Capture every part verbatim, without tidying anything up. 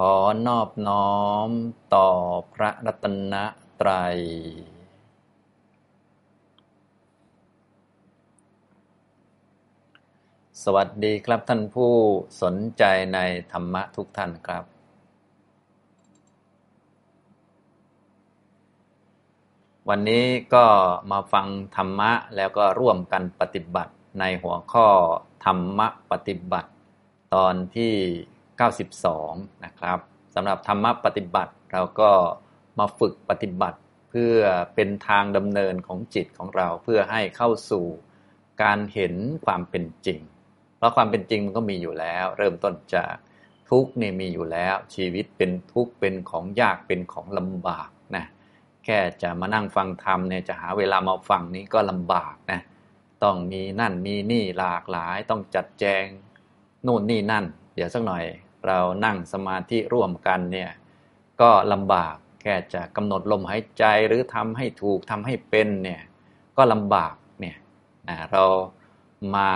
ขอนอบน้อมต่อพระรัตนตรัยสวัสดีครับท่านผู้สนใจในธรรมะทุกท่านครับวันนี้ก็มาฟังธรรมะแล้วก็ร่วมกันปฏิบัติในหัวข้อธรรมะปฏิบัติตอนที่เก้าสิบสองนะครับสำหรับธรรมะปฏิบัติเราก็มาฝึกปฏิบัติเพื่อเป็นทางดำเนินของจิตของเราเพื่อให้เข้าสู่การเห็นความเป็นจริงเพราะความเป็นจริงมันก็มีอยู่แล้วเริ่มต้นจากทุกข์นี่มีอยู่แล้วชีวิตเป็นทุกข์เป็นของยากเป็นของลำบากนะแค่จะมานั่งฟังธรรมเนี่ยจะหาเวลามาฟังนี้ก็ลำบากนะต้องมีนั่นมีนี่หลากหลายต้องจัดแจงโน่นนี่นั่นเดี๋ยวสักหน่อยเรานั่งสมาธิร่วมกันเนี่ยก็ลำบากแค่จะกำหนดลมหายใจหรือทำให้ถูกทำให้เป็นเนี่ยก็ลำบากเนี่ยนะเรามา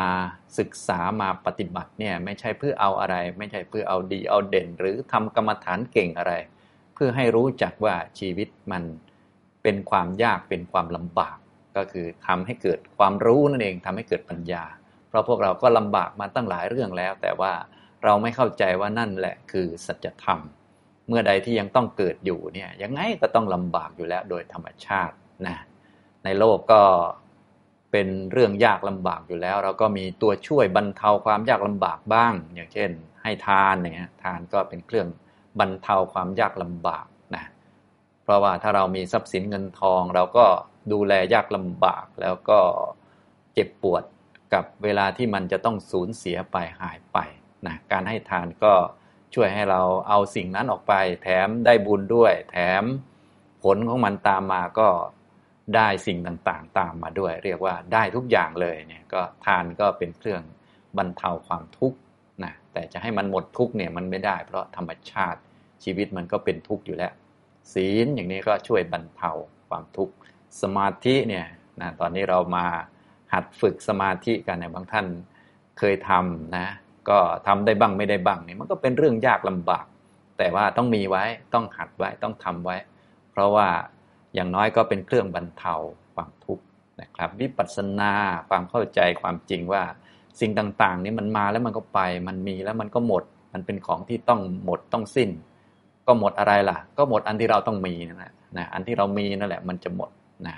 ศึกษามาปฏิบัติเนี่ยไม่ใช่เพื่อเอาอะไรไม่ใช่เพื่อเอาดีเอาเด่นหรือทำกรรมฐานเก่งอะไรเพื่อให้รู้จักว่าชีวิตมันเป็นความยากเป็นความลำบากก็คือทำให้เกิดความรู้นั่นเองทำให้เกิดปัญญาเพราะพวกเราก็ลำบากมาตั้งหลายเรื่องแล้วแต่ว่าเราไม่เข้าใจว่านั่นแหละคือสัจธรรมเมื่อใดที่ยังต้องเกิดอยู่เนี่ยยังไงก็ต้องลำบากอยู่แล้วโดยธรรมชาตินะในโลกก็เป็นเรื่องยากลำบากอยู่แล้วเราก็มีตัวช่วยบรรเทาความยากลำบากบ้างอย่างเช่นให้ทานเนี่ยทานก็เป็นเครื่องบรรเทาความยากลำบากนะเพราะว่าถ้าเรามีทรัพย์สินเงินทองเราก็ดูแลยากลำบากแล้วก็เจ็บปวดกับเวลาที่มันจะต้องสูญเสียไปหายไปนะการให้ทานก็ช่วยให้เราเอาสิ่งนั้นออกไปแถมได้บุญด้วยแถมผลของมันตามมาก็ได้สิ่งต่างๆตามมาด้วยเรียกว่าได้ทุกอย่างเลยเนี่ยก็ทานก็เป็นเครื่องบรรเทาความทุกข์นะแต่จะให้มันหมดทุกข์เนี่ยมันไม่ได้เพราะธรรมชาติชีวิตมันก็เป็นทุกข์อยู่แล้วศีลอย่างนี้ก็ช่วยบรรเทาความทุกข์สมาธิเนี่ยนะตอนนี้เรามาหัดฝึกสมาธิกันเนี่ยบางท่านเคยทำนะก็ทำได้บ้างไม่ได้บ้างนี่มันก็เป็นเรื่องยากลำบากแต่ว่าต้องมีไว้ต้องหัดไว้ต้องทำไว้เพราะว่าอย่างน้อยก็เป็นเครื่องบรรเทาความทุกข์นะครับวิปัสสนาความเข้าใจความจริงว่าสิ่งต่างๆนี่มันมาแล้วมันก็ไปมันมีแล้วมันก็หมดมันเป็นของที่ต้องหมดต้องสิ้นก็หมดอะไรล่ะก็หมดอันที่เราต้องมีนั่นแหละนะอันที่เรามีนั่นแหละมันจะหมดนะ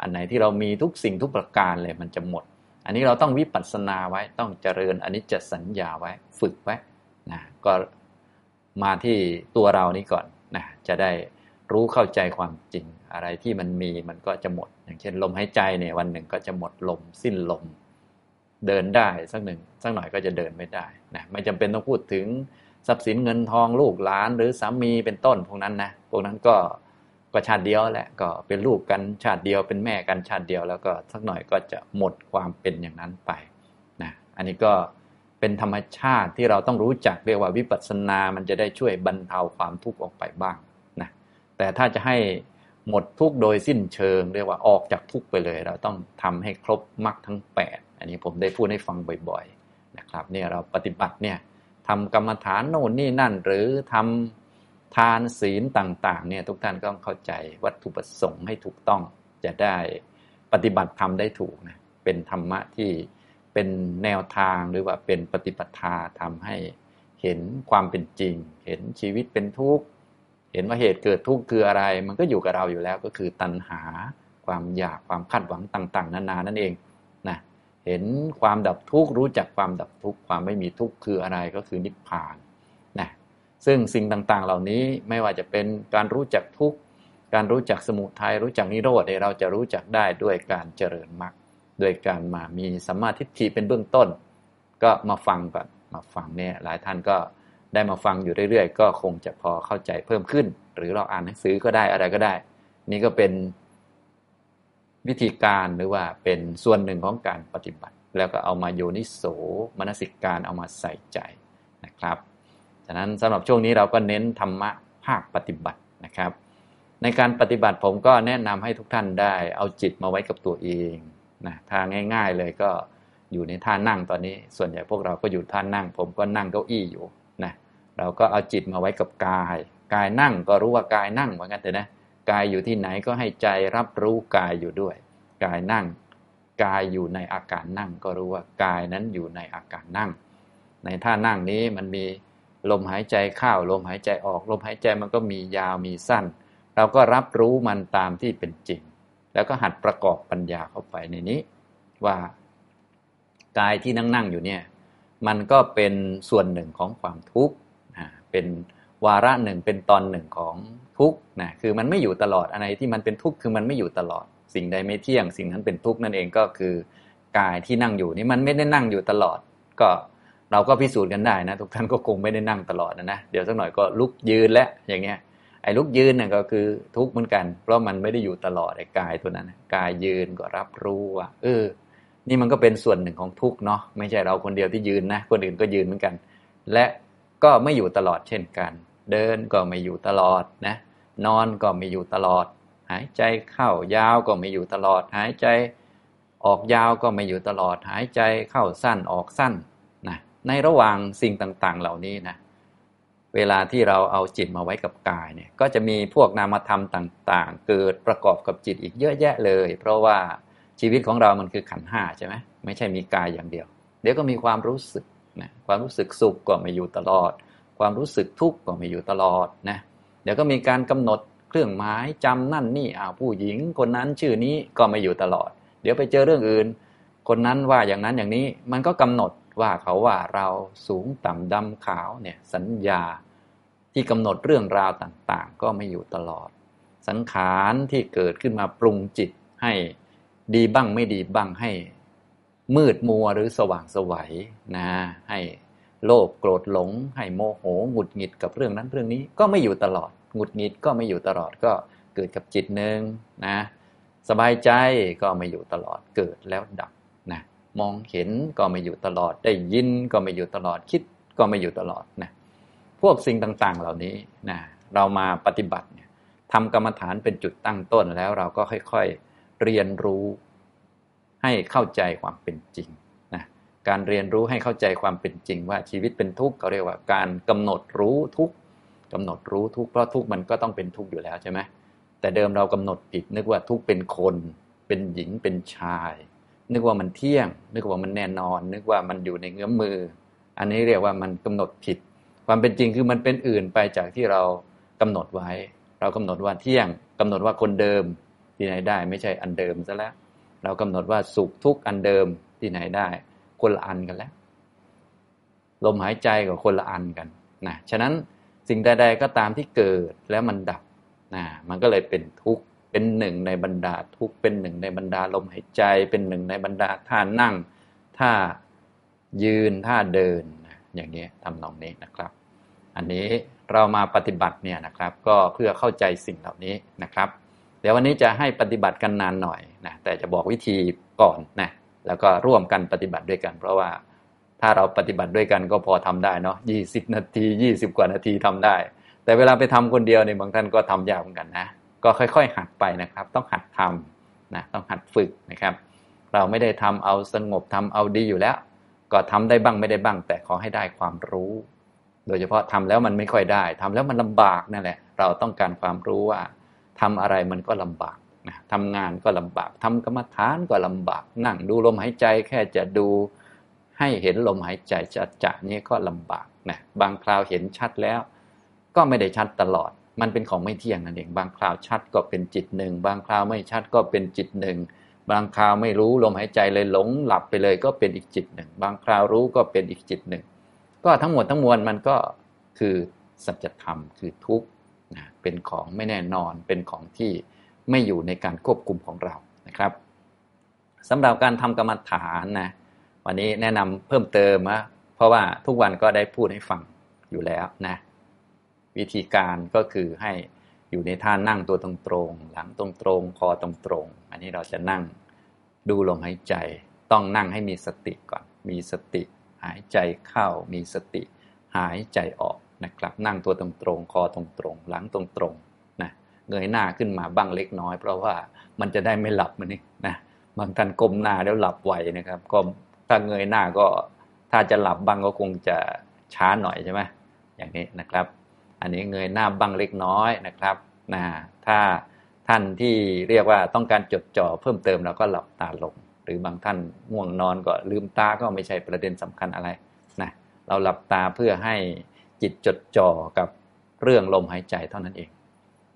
อันไหนที่เรามีทุกสิ่งทุกประการเลยมันจะหมดอันนี้เราต้องวิปัสสนาไว้ต้องเจริญอนิจจสัญญาไว้ฝึกไว้นะก็มาที่ตัวเรานี้ก่อนนะจะได้รู้เข้าใจความจริงอะไรที่มันมีมันก็จะหมดอย่างเช่นลมหายใจเนี่ยวันหนึ่งก็จะหมดลมสิ้นลมเดินได้สักหนึ่งสักหน่อยก็จะเดินไม่ได้นะไม่จำเป็นต้องพูดถึงทรัพย์สินเงินทองลูกหลานหรือสามีเป็นต้นพวกนั้นนะพวกนั้นก็ก็ชาติเดียวแหละก็เป็นลูกกันชาติเดียวเป็นแม่กันชาติเดียวแล้วก็สักหน่อยก็จะหมดความเป็นอย่างนั้นไปนะอันนี้ก็เป็นธรรมชาติที่เราต้องรู้จักเรียกว่าวิปัสสนามันจะได้ช่วยบรรเทาความทุกข์ออกไปบ้างนะแต่ถ้าจะให้หมดทุกข์โดยสิ้นเชิงเรียกว่าออกจากทุกข์ไปเลยเราต้องทำให้ครบมรรคทั้งแปดอันนี้ผมได้พูดให้ฟังบ่อยๆนะครับเนี่ยเราปฏิบัติเนี่ยทำกรรมฐานโน่นนี่นั่นหรือทำทานศีลต่างๆเนี่ยทุกท่านก็ต้องเข้าใจวัตถุประสงค์ให้ถูกต้องจะได้ปฏิบัติธรรมได้ถูกนะเป็นธรรมะที่เป็นแนวทางหรือว่าเป็นปฏิปทาทำให้เห็นความเป็นจริงเห็นชีวิตเป็นทุกข์เห็นว่าเหตุเกิดทุกข์คืออะไรมันก็อยู่กับเราอยู่แล้วก็คือตัณหาความอยากความคาดหวังต่างๆนานานั่นเองนะเห็นความดับทุกข์รู้จักความดับทุกข์ความไม่มีทุกข์คืออะไรก็คือนิพพานนะซึ่งสิ่งต่างๆเหล่านี้ไม่ว่าจะเป็นการรู้จักทุกข์การรู้จักสมุทัยรู้จักนิโรธเราจะรู้จักได้ด้วยการเจริญมรรคด้วยการมามีสัมมาทิฏฐิเป็นเบื้องต้นก็มาฟังก่อนมาฟังเนี่ยหลายท่านก็ได้มาฟังอยู่เรื่อยๆก็คงจะพอเข้าใจเพิ่มขึ้นหรือเราอ่านหนังสือก็ได้อะไรก็ได้นี่ก็เป็นวิธีการหรือว่าเป็นส่วนหนึ่งของการปฏิบัติแล้วก็เอามาโยนิโสมนสิการเอามาใส่ใจนะครับฉะนั้นสำหรับช่วงนี้เราก็เน้นธรรมะภาคปฏิบัตินะครับในการปฏิบัติผมก็แนะนำให้ทุกท่านได้เอาจิตมาไว้กับตัวเองนะทางง่ายๆเลยก็อยู่ในท่านั่งตอนนี้ส่วนใหญ่พวกเราก็อยู่ท่านั่งผมก็นั่งเก้าอี้อยู่นะ เราก็เอาจิตมาไว้กับกายกายนั่งก็รู้ว่ากายนั่งเหมือนกันเถอะนะกายอยู่ที่ไหนก็ให้ใจรับรู้กายอยู่ด้วยกายนั่งกายอยู่ในอาการนั่งก็รู้ว่ากายนั้นอยู่ในอาการนั่งในท่านั่งนี้มันมีลมหายใจเข้าลมหายใจออกลมหายใจมันก็มียาวมีสั้นเราก็รับรู้มันตามที่เป็นจริงแล้วก็หัดประกอบปัญญาเข้าไปในนี้ว่ากายที่นั่งนั่งอยู่เนี่ยมันก็เป็นส่วนหนึ่งของความทุกข์นะเป็นวาระหนึ่งเป็นตอนหนึ่งของทุกข์นะคือมันไม่อยู่ตลอดอะไรที่มันเป็นทุกข์คือมันไม่อยู่ตลอดสิ่งใดไม่เที่ยงสิ่งนั้นเป็นทุกข์นั่นเองก็คือกายที่นั่งอยู่นี่มันไม่ได้นั่งอยู่ตลอดก็เราก็พิสูจน์กันได้นะทุกท่านก็คงไม่ได้นั่งตลอดนะนะเดี๋ยวสักหน่อยก็ลุกยืนและอย่างเงี้ยไอ้ลุกยืนน่ะก็คือทุกข์เหมือนกันเพราะมันไม่ได้อยู่ตลอดไอ้กายตัวนั้นกายยืนก็รับรู้ว่าเออนี่มันก็เป็นส่วนหนึ่งของทุกข์เนาะไม่ใช่เราคนเดียวที่ยืนนะคนอื่นก็ยืนเหมือนกันและก็ไม่อยู่ตลอดเช่นกันเดินก็ไม่อยู่ตลอดนะนอนก็ไม่อยู่ตลอดหายใจเข้ายาวก็ไม่อยู่ตลอดหายใจออกยาวก็ไม่อยู่ตลอดหายใจเข้าสั้นออกสั้นนะในระหว่างสิ่งต่างๆเหล่านี้นะเวลาที่เราเอาจิตมาไว้กับกายเนี่ยก็จะมีพวกนามธรรมต่างๆเกิดประกอบกับจิตอีกเยอะแยะเลยเพราะว่าชีวิตของเรามันคือขันธ์ห้าใช่ไหมไม่ใช่มีกายอย่างเดียวเดี๋ยวก็มีความรู้สึกนะความรู้สึกสุขก็ไม่อยู่ตลอดความรู้สึกทุกข์ก็ไม่อยู่ตลอดนะเดี๋ยวก็มีการกำหนดเครื่องหมายจำนั่นนี่อ้าวผู้หญิงคนนั้นชื่อนี้ก็ไม่อยู่ตลอดเดี๋ยวไปเจอเรื่องอื่นคนนั้นว่าอย่างนั้นอย่างนี้มันก็กำหนดว่าเขาว่าเราสูงต่ำดำขาวเนี่ยสัญญาที่กำหนดเรื่องราวต่างๆก็ไม่อยู่ตลอดสังขารที่เกิดขึ้นมาปรุงจิตให้ดีบ้างไม่ดีบ้างให้มืดมัวหรือสว่างสวัยนะให้โลภโกรธหลงให้โมโหหงุดหงิดกับเรื่องนั้นเรื่องนี้ก็ไม่อยู่ตลอดหงุดหงิดก็ไม่อยู่ตลอดก็เกิดกับจิตหนึ่งนะสบายใจก็ไม่อยู่ตลอดเกิดแล้วดับนะมองเห็นก็ไม่อยู่ตลอดได้ยินก็ไม่อยู่ตลอดคิดก็ไม่อยู่ตลอดนะพวกสิ่งต่างๆเหล่านี้นะเรามาปฏิบัติเนี่ยทำกรรมฐานเป็นจุดตั้งต้นแล้วเราก็ค่อยๆเรียนรู้ให้เข้าใจความเป็นจริงนะการเรียนรู้ให้เข้าใจความเป็นจริงว่าชีวิตเป็นทุกข์เขาเรียกว่าการกำหนดรู้ทุกข์กำหนดรู้ทุกข์เพราะทุกข์มันก็ต้องเป็นทุกข์อยู่แล้วใช่ไหมแต่เดิมเรากำหนดผิดนึกว่าทุกข์เป็นคนเป็นหญิงเป็นชายนึกว่ามันเที่ยงนึกว่ามันแน่นอนนึกว่ามันอยู่ในเงื้อมมืออันนี้เรียกว่ามันกำหนดผิดความเป็นจริงคือมันเป็นอื่นไปจากที่เรากำหนดไว้เรากำหนดว่าเที่ยงกำหนดว่าคนเดิมที่ไหนได้ไม่ใช่อันเดิมซะแล้วเรากำหนดว่าสุขทุกข์อันเดิมที่ไหนได้คนละอันกันแล้วลมหายใจกับคนละอันกันนะฉะนั้นสิ่งใดๆก็ตามที่เกิดแล้วมันดับนะมันก็เลยเป็นทุกข์เป็นหนึ่งในบรรดาทุกข์เป็นหนึ่งในบรรดาลมหายใจเป็นหนึ่งในบรรดาท่านั่งท่ายืนท่าเดินอย่างนี้ทำนองนี้นะครับอันนี้เรามาปฏิบัติเนี่ยนะครับก็เพื่อเข้าใจสิ่งเหล่านี้นะครับเดี๋ยววันนี้จะให้ปฏิบัติกันนานหน่อยนะแต่จะบอกวิธีก่อนนะแล้วก็ร่วมกันปฏิบัติด้วยกันเพราะว่าถ้าเราปฏิบัติด้วยกันก็พอทำได้เนาะยี่สิบนาทียี่สิบกว่านาทีทำได้แต่เวลาไปทำคนเดียวเนี่ยบางท่านก็ทำยากเหมือนกันนะก็ค่อยๆหัดไปนะครับต้องหัดทำนะต้องหัดฝึกนะครับเราไม่ได้ทำเอาสงบทำเอาดีอยู่แล้วก็ทำได้บ้างไม่ได้บ้างแต่ขอให้ได้ความรู้โดยเฉพาะทำแล้วมันไม่ค่อยได้ทำแล้วมันลำบากนั่นแหละเราต้องการความรู้ว่าทำอะไรมันก็ลำบากนะทำงานก็ลำบากทำกรรมฐานก็ลำบากนั่งดูลมหายใจแค่จะดูให้เห็นลมหายใจจะๆนี่ก็ลำบากนะบางคราวเห็นชัดแล้วก็ไม่ได้ชัดตลอดมันเป็นของไม่เที่ยงนั่นเองบางคราวชัดก็เป็นจิตหนึ่งบางคราวไม่ชัดก็เป็นจิตหนึ่งบางคราวไม่รู้ลมหายใจเลยหลงหลับไปเลยก็เป็นอีกจิตหนึ่งบางคราวรู้ก็เป็นอีกจิตหนึ่งก็ทั้งหมดทั้งมวลมันก็คือสัจธรรมคือทุกข์นะเป็นของไม่แน่นอนเป็นของที่ไม่อยู่ในการควบคุมของเรานะครับสำหรับการทำกรรมฐานนะวันนี้แนะนำเพิ่มเติมนะเพราะว่าทุกวันก็ได้พูดให้ฟังอยู่แล้วนะวิธีการก็คือให้อยู่ในท่านั่งตัวตรงๆหลังตรงๆคอตรงๆอันนี้เราจะนั่งดูลมหายใจต้องนั่งให้มีสติก่อนมีสติหายใจเข้ามีสติหายใจออกนะครับนั่งตัวตรงๆคอตรงๆหลังตรงๆนะเงยหน้าขึ้นมาบ้างเล็กน้อยเพราะว่ามันจะได้ไม่หลับมันนี่นะบางท่านก้มหน้าแล้วหลับไวนะครับก็ถ้าเงยหน้าก็ถ้าจะหลับบ้างก็คงจะช้าหน่อยใช่ไหม อย่างนี้นะครับอันนี้เงยหน้าบ้างเล็กน้อยนะครับนะถ้าท่านที่เรียกว่าต้องการจดจ่อเพิ่มเติมเราก็หลับตาลงหรือบางท่านง่วงนอนก็ลืมตาก็ไม่ใช่ประเด็นสำคัญอะไรนะเราหลับตาเพื่อให้จิตจดจ่อกับเรื่องลมหายใจเท่านั้นเอง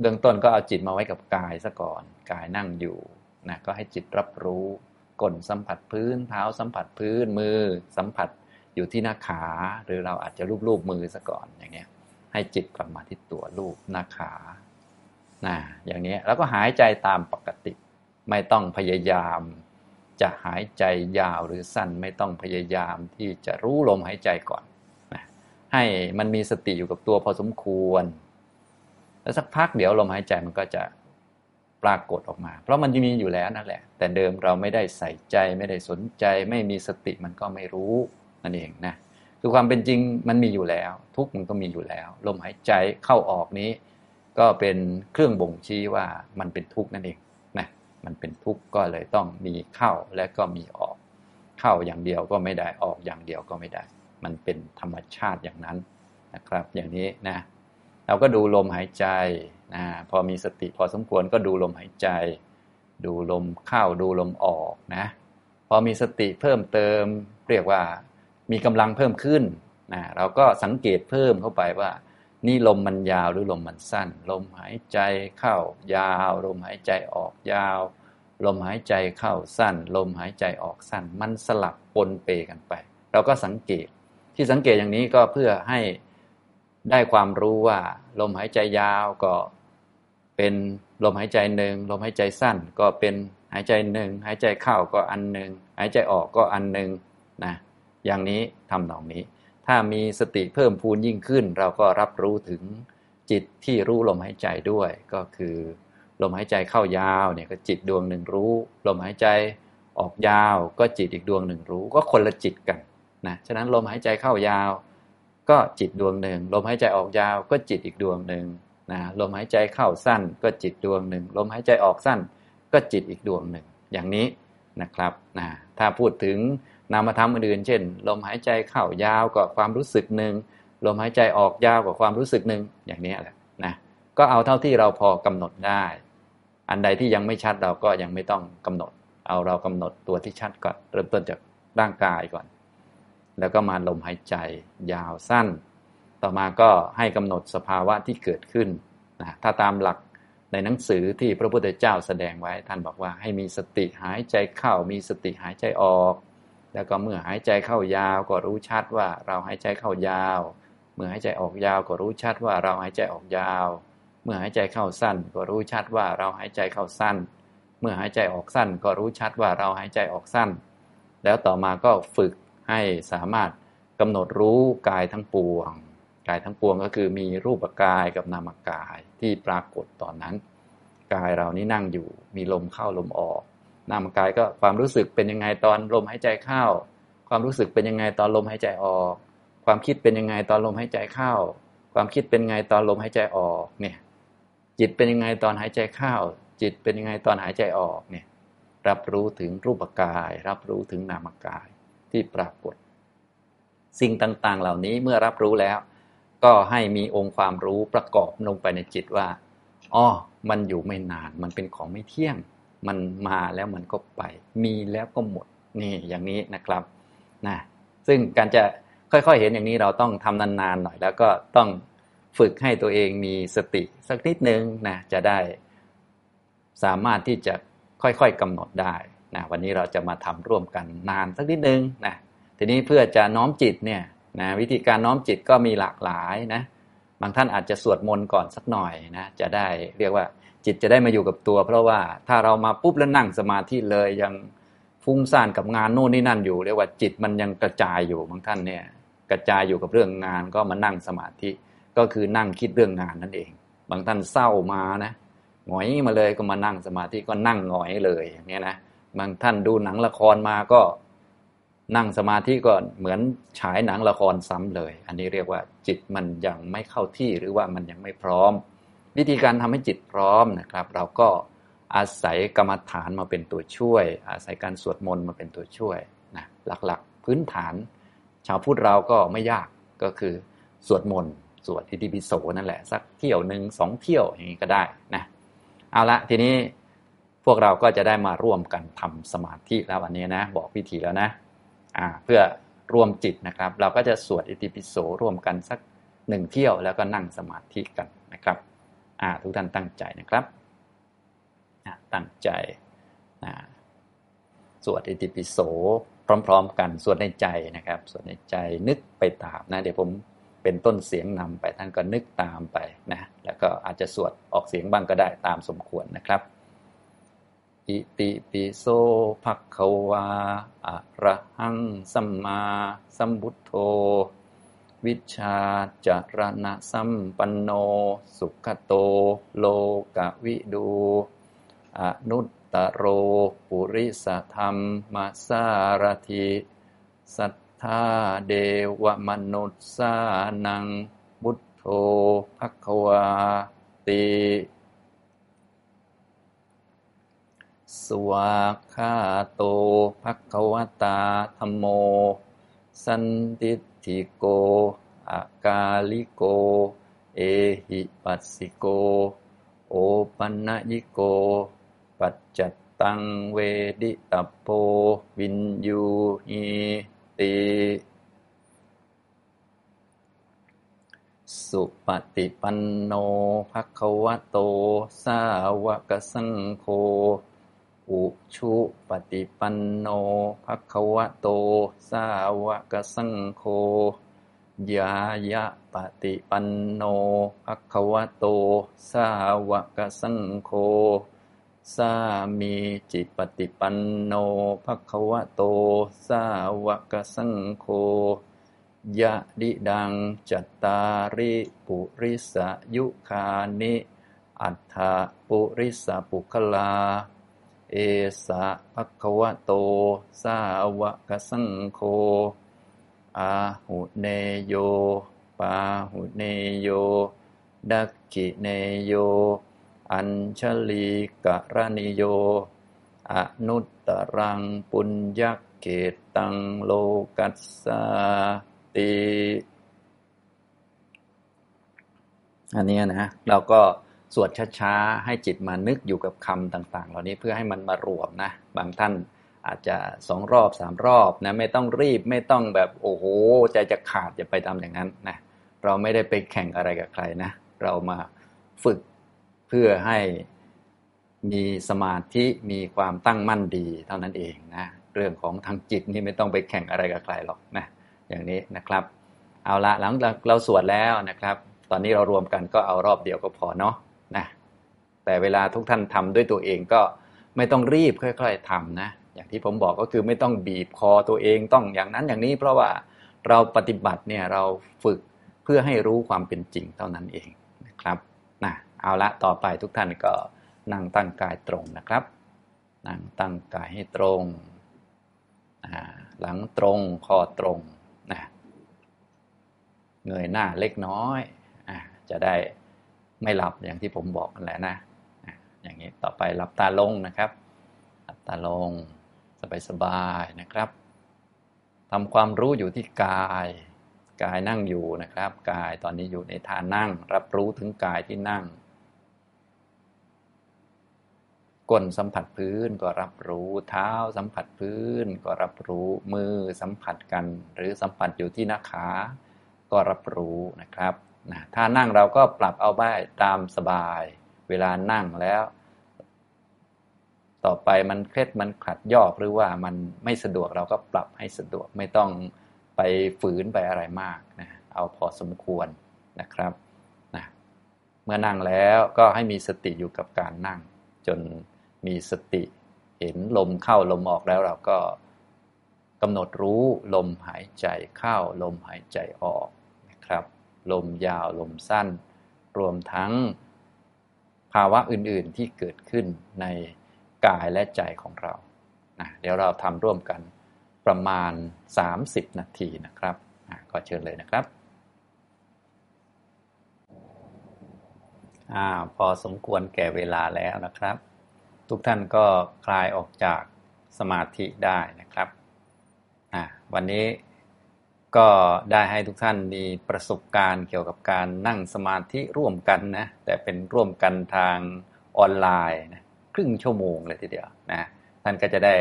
เบื้องต้นก็เอาจิตมาไว้กับกายซะก่อนกายนั่งอยู่นะก็ให้จิตรับรู้ก้นสัมผัสพื้นเท้าสัมผัสพื้นมือสัมผัสอยู่ที่หน้าขาหรือเราอาจจะลูบๆมือซะก่อนอย่างเงี้ยให้จิตกลับมาที่ตัวลูบหน้าขานะอย่างนี้แล้วก็หายใจตามปกติไม่ต้องพยายามจะหายใจยาวหรือสั้นไม่ต้องพยายามที่จะรู้ลมหายใจก่อนนะให้มันมีสติอยู่กับตัวพอสมควรแล้วสักพักเดี๋ยวลมหายใจมันก็จะปรากฏออกมาเพราะมันมีอยู่แล้วนั่นแหละแต่เดิมเราไม่ได้ใส่ใจไม่ได้สนใจไม่มีสติมันก็ไม่รู้นั่นเองนะคือความเป็นจริงมันมีอยู่แล้วทุกข์มันก็มีอยู่แล้วลมหายใจเข้าออกนี้ก็เป็นเครื่องบ่งชี้ว่ามันเป็นทุกข์นั่นเองนะมันเป็นทุกข์ก็เลยต้องมีเข้าและก็มีออกเข้าอย่างเดียวก็ไม่ได้ออกอย่างเดียวก็ไม่ได้มันเป็นธรรมชาติอย่างนั้นนะครับอย่างนี้นะเราก็ดูลมหายใจนะพอมีสติพอสมควรก็ดูลมหายใจดูลมเข้าดูลมออกนะพอมีสติเพิ่มเติมเรียกว่ามีกำลังเพิ่มขึ้นนะเราก็สังเกตเพิ่มเข้าไปว่านี่ลมมันยาวหรือลมมันสั้นลมหายใจเข้ายาวลมหายใจออกยาวลมหายใจเข้าสั้นลมหายใจออกสั้นมันสลับปนเปกันไปเราก็สังเกตที่สังเกตอย่างนี้ก็เพื่อให้ได้ความรู้ว่าลมหายใจยาวก็เป็นลมหายใจหนึ่งลมหายใจสั้นก็เป็นหายใจหนึ่งหายใจเข้าก็อันหนึ่งหายใจออกก็อันหนึ่งนะอย่างนี้ทำนองนี้ถ้ามีสติเพิ่มพูนยิ่งขึ้นเราก็รับรู้ถึงจิตที่รู้ลมหายใจด้วยก็คือลมหายใจเข้ายาวเนี่ยก็จิตดวงหนึ่งรู้ลมหายใจออกยาวก็จิตอีกดวงหนึ่งรู้ก็คนละจิตกันนะฉะนั้นลมหายใจเข้ายาวก็จิตดวงหนึ่งลมหายใจออกยาวก็จิตอีกดวงหนึ่งนะลมหายใจเข้าสั้นก็จิตดวงหนึ่งลมหายใจออกสั้นก็จิตอีกดวงหนึ่งอย่างนี้นะครับนะถ้าพูดถึงนามธรรมอื่นๆเช่นลมหายใจเข้ายาวก็ความรู้สึกหนึ่งลมหายใจออกยาวก็ความรู้สึกหนึ่งอย่างนี้แหละนะก็เอาเท่าที่เราพอกำหนดได้อันใดที่ยังไม่ชัดเราก็ยังไม่ต้องกำหนดเอาเรากำหนดตัวที่ชัดก่อนเริ่มต้นจากร่างกายก่อนแล้วก็มาลมหายใจยาวสั้นต่อมาก็ให้กำหนดสภาวะที่เกิดขึ้นนะถ้าตามหลักในหนังสือที่พระพุทธเจ้าแสดงไว้ท่านบอกว่าให้มีสติหายใจเข้ามีสติหายใจออกแล้วก็เมื่อหายใจเข้ายาวก็รู้ชัดว่าเราหายใจเข้ายาวเมื่อหายใจออกยาวก็รู้ชัดว่าเราหายใจออกยาวเมื่อหายใจเข้าสั้นก็รู้ชัดว่าเราหายใจเข้าสั้นเมื่อหายใจออกสั้นก็รู้ชัดว่าเราหายใจออกสั้นแล้วต่อมาก็ฝึกให้สามารถกำหนดรู้กายทั้งปวงกายทั้งปวงก็คือมีรูปกายกับนามกายที่ปรากฏตอนนั้นกายเรานี่นั่งอยู่มีลมเข้าลมออกนามกายก็ความรู้สึกเป็นยังไงตอนลมหายใจเข้าความรู้สึกเป็นยังไงตอนลมหายใจออกความคิดเป็นยังไงตอนลมหายใจเข้าความคิดเป็นยังไงตอนลมหายใจออกเนี่ยจิตเป็นยังไงตอนหายใจเข้าจิตเป็นยังไงตอนหายใจออกเนี่ยรับรู้ถึงรูปกายรับรู้ถึงนามกายที่ปรากฏสิ่งต่างๆเหล่านี้เมื่อรับรู้แล้วก็ให้มีองค์ความรู้ประกอบลงไปในจิตว่าอ๋อมันอยู่ไม่นานมันเป็นของไม่เที่ยงมันมาแล้วมันก็ไปมีแล้วก็หมดนี่อย่างนี้นะครับนะซึ่งการจะค่อยๆเห็นอย่างนี้เราต้องทำนานๆหน่อยแล้วก็ต้องฝึกให้ตัวเองมีสติสักนิดนึงนะจะได้สามารถที่จะค่อยๆกำหนดได้นะวันนี้เราจะมาทำร่วมกันนานสักนิดนึงนะทีนี้เพื่อจะน้อมจิตเนี่ยนะวิธีการน้อมจิตก็มีหลากหลายนะบางท่านอาจจะสวดมนต์ก่อนสักหน่อยนะจะได้เรียกว่าจิตจะได้มาอยู่กับตัวเพราะว่าถ้าเรามาปุ๊บแล้วนั่งสมาธิเลยยังฟุ้งซ่านกับงานโน่นนี่นั่นอยู่เรียกว่าจิตมันยังกระจายอยู่บางท่านเนี่ยกระจายอยู่กับเรื่องงานก็มานั่งสมาธิก็คือนั่งคิดเรื่องงานนั่นเองบางท่านเศร้ามานะหงอยมาเลยก็มานั่งสมาธิก็นั่งหงอยเลยอย่างนี้นะบางท่านดูหนังละครมาก็นั่งสมาธิก็เหมือนฉายหนังละครซ้ำเลยอันนี้เรียกว่าจิตมันยังไม่เข้าที่หรือว่ามันยังไม่พร้อมวิธีการทำให้จิตพร้อมนะครับเราก็อาศัยกรรมฐานมาเป็นตัวช่วยอาศัยการสวดมนต์มาเป็นตัวช่วยนะหลักๆพื้นฐานชาวพุทธเราก็ไม่ยากก็คือสวดมนต์ สวดอิติปิโสนั่นแหละสักเที่ยวหนึ่งสองเที่ยวอย่างนี้ก็ได้นะเอาละทีนี้พวกเราก็จะได้มาร่วมกันทำสมาธิแล้ววันนี้นะบอกวิธีแล้วนะอ่าเพื่อร่วมจิตนะครับเราก็จะสวดอิติปิโสร่วมกันสักหนึ่งเที่ยวแล้วก็นั่งสมาธิกันนะครับอ่าทุกท่านตั้งใจนะครับอ่าตั้งใจอ่าสวดอิติปิโสพร้อมๆกันสวดในใจนะครับสวดในใจนึกไปตามนะเดี๋ยวผมเป็นต้นเสียงนำไปท่านก็นึกตามไปนะแล้วก็อาจจะสวดออกเสียงบ้างก็ได้ตามสมควรนะครับอิติปิโสภควาอะระหังสัมมาสัมพุทโธวิชชาจรณะสัมปันโนสุขโตโลกวิดูอนุตตโรปุริสธรรมัสสารถิสัทธาเดวมนุสสานังพุทโธภควาติสวากขาโตภควตาธัมโมสันติทิโกอากาลิโกเอหิปัสสิโกโอปันนยิโกปัจจัตตังเวดิตัพโพวินยูหิติสุปฏิปันโนภควโตสาวกสังโฆอุชุปฏิปันโนภควโตสาวกสังโฆยายะปฏิปันโนภควโตสาวกสังโฆสามีจิปฏิปันโนภควโตสาวกสังโฆยะดิดังจัตตาริปุริสยุคานิอัฏฐปุริสปุคคลาเอสะภควโตสาวกสังโฆอาหุเนโยปาหุเนโยดักขิเนโยอัญชลีกรณิโยอนุตตรังปุญญเกตังโลกัสสาติอันนี้นะเราก็สวดช้าๆให้จิตมานึกอยู่กับคำต่างๆเหล่านี้เพื่อให้มันมารวมนะบางท่านอาจจะสองรอบสามรอบนะไม่ต้องรีบไม่ต้องแบบโอ้โหใจจะขาดอย่าไปทำอย่างนั้นนะเราไม่ได้ไปแข่งอะไรกับใครนะเรามาฝึกเพื่อให้มีสมาธิมีความตั้งมั่นดีเท่านั้นเองนะเรื่องของทางจิตนี่ไม่ต้องไปแข่งอะไรกับใครหรอกนะอย่างนี้นะครับเอาละหลังจากเราสวดแล้วนะครับตอนนี้เรารวมกันก็เอารอบเดียวก็พอเนาะนะแต่เวลาทุกท่านทำด้วยตัวเองก็ไม่ต้องรีบค่อยๆทำนะอย่างที่ผมบอกก็คือไม่ต้องบีบคอตัวเองต้องอย่างนั้นอย่างนี้เพราะว่าเราปฏิบัติเนี่ยเราฝึกเพื่อให้รู้ความเป็นจริงเท่านั้นเองนะครับนะเอาละต่อไปทุกท่านก็นั่งตั้งกายตรงนะครับนั่งตั้งกายให้ตรงหลังตรงคอตรงนะเงยหน้าเล็กน้อยจะได้ไม่หลับอย่างที่ผมบอกกันแหละนะอย่างนี้ต่อไปหลับตาลงนะครับหลับตาลงสบายๆนะครับทำความรู้อยู่ที่กายกายนั่งอยู่นะครับกายตอนนี้อยู่ในท่านั่งรับรู้ถึงกายที่นั่งก้นสัมผัสพื้นก็รับรู้เท้าสัมผัสพื้นก็รับรู้มือสัมผัสกันหรือสัมผัสอยู่ที่หน้าขาก็รับรู้นะครับนะถ้านั่งเราก็ปรับเอาได้ตามสบายเวลานั่งแล้วต่อไปมันเคล็ดมันขัดยอกหรือว่ามันไม่สะดวกเราก็ปรับให้สะดวกไม่ต้องไปฝืนไปอะไรมากนะเอาพอสมควรนะครับนะเมื่อนั่งแล้วก็ให้มีสติอยู่กับการนั่งจนมีสติเห็นลมเข้าลมออกแล้วเราก็กำหนดรู้ลมหายใจเข้าลมหายใจออกนะครับลมยาวลมสั้นรวมทั้งภาวะอื่นๆที่เกิดขึ้นในกายและใจของเรานะเดี๋ยวเราทำร่วมกันประมาณสามสิบนาทีนะครับก็เชิญเลยนะครับอ่าพอสมควรแก่เวลาแล้วนะครับทุกท่านก็คลายออกจากสมาธิได้นะครับอ่าวันนี้ ก็ได้ให้ทุกท่านมีประสบการณ์เกี่ยวกับการนั่งสมาธิร่วมกันนะแต่เป็นร่วมกันทางออนไลน์นะครึ่งชั่วโมงเลยทีเดียวนะท่านก็จะได้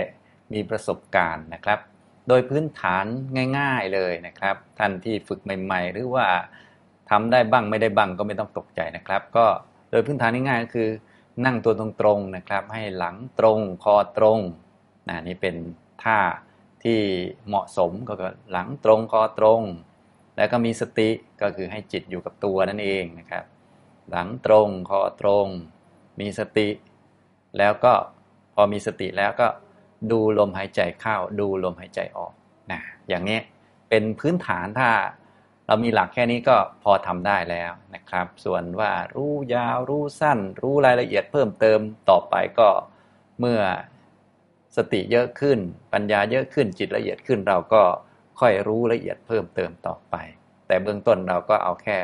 มีประสบการณ์นะครับโดยพื้นฐานง่ายๆเลยนะครับท่านที่ฝึกใหม่ๆหรือว่าทำได้บ้างไม่ได้บ้างก็ไม่ต้องตกใจนะครับก็โดยพื้นฐานง่ายๆก็คือนั่งตัวตรงๆนะครับให้หลังตรงคอตรงนะนี่เป็นท่าที่เหมาะสมก็คือหลังตรงคอตรงแล้วก็มีสติก็คือให้จิตอยู่กับตัวนั่นเองนะครับหลังตรงคอตรงมีสติแล้วก็พอมีสติแล้วก็ดูลมหายใจเข้าดูลมหายใจออกนะอย่างนี้เป็นพื้นฐานถ้าเรามีหลักแค่นี้ก็พอทำได้แล้วนะครับส่วนว่ารู้ยาวรู้สั้นรู้รายละเอียดเพิ่มเติมต่อไปก็เมื่อสติเยอะขึ้นปัญญาเยอะขึ้นจิตละเอียดขึ้นเราก็ค่อยรู้ละเอียดเพิ่มเติมต่อไปแต่เบื้องต้นเราก็เอาแค่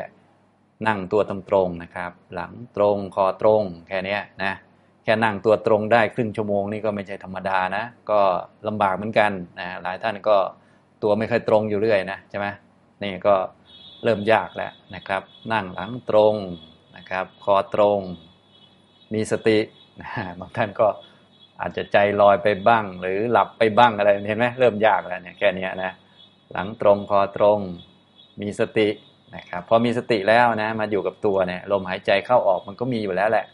นั่งตัวตรงๆนะครับหลังตรงคอตรงแค่นี้นะแค่นั่งตัวตรงได้ครึ่งชั่วโมงนี่ก็ไม่ใช่ธรรมดานะก็ลำบากเหมือนกันนะหลายท่านก็ตัวไม่ค่อยตรงอยู่เรื่อยนะใช่ไหมนี่ก็เริ่มยากแล้วนะครับนั่งหลังตรงนะครับคอตรงมีสตินะบางท่านก็อาจจะใจลอยไปบ้างหรือหลับไปบ้างอะไรเห็นไหมเริ่มยากแล้วเนี่ยแค่นี้นะหลังตรงคอตรงมีสตินะครับพอมีสติแล้วนะมาอยู่กับตัวเนี่ยลมหายใจเข้าออกมันก็มีอยู่แล้วแหละ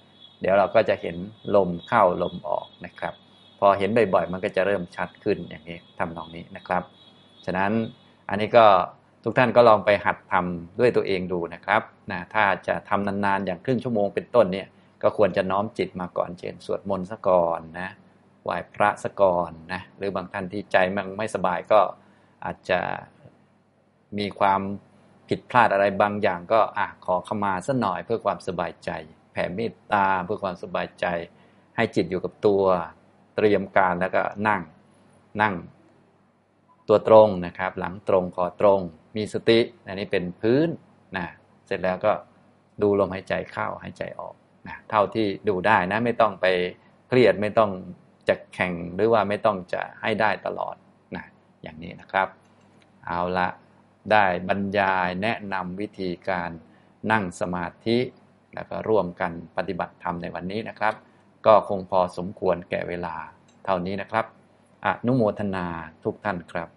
เดี๋ยวเราก็จะเห็นลมเข้าลมออกนะครับพอเห็นบ่อยๆมันก็จะเริ่มชัดขึ้นอย่างนี้ทำนองนี้นะครับฉะนั้นอันนี้ก็ทุกท่านก็ลองไปหัดทำด้วยตัวเองดูนะครับนะถ้าจะทำนานๆอย่างครึ่งชั่วโมงเป็นต้นเนี่ยก็ควรจะน้อมจิตมาก่อนเช่นสวดมนต์ซะก่อนนะไหว้พระซะก่อนนะหรือบางท่านที่ใจมันไม่สบายก็อาจจะมีความผิดพลาดอะไรบางอย่างก็อ่ะขอขมาซะหน่อยเพื่อความสบายใจแผ่เมตตาเพื่อความสบายใจให้จิตอยู่กับตัวเตรียมการแล้วก็นั่งนั่งตัวตรงนะครับหลังตรงคอตรงมีสติอันนี้เป็นพื้นนะเสร็จแล้วก็ดูลมหายใจเข้าหายใจออกนะเท่าที่ดูได้นะไม่ต้องไปเครียดไม่ต้องจะแข่งหรือว่าไม่ต้องจะให้ได้ตลอดนะอย่างนี้นะครับเอาละได้บรรยายแนะนำวิธีการนั่งสมาธิแล้วก็ร่วมกันปฏิบัติธรรมในวันนี้นะครับก็คงพอสมควรแก่เวลาเท่านี้นะครับอนุโมทนาทุกท่านครับ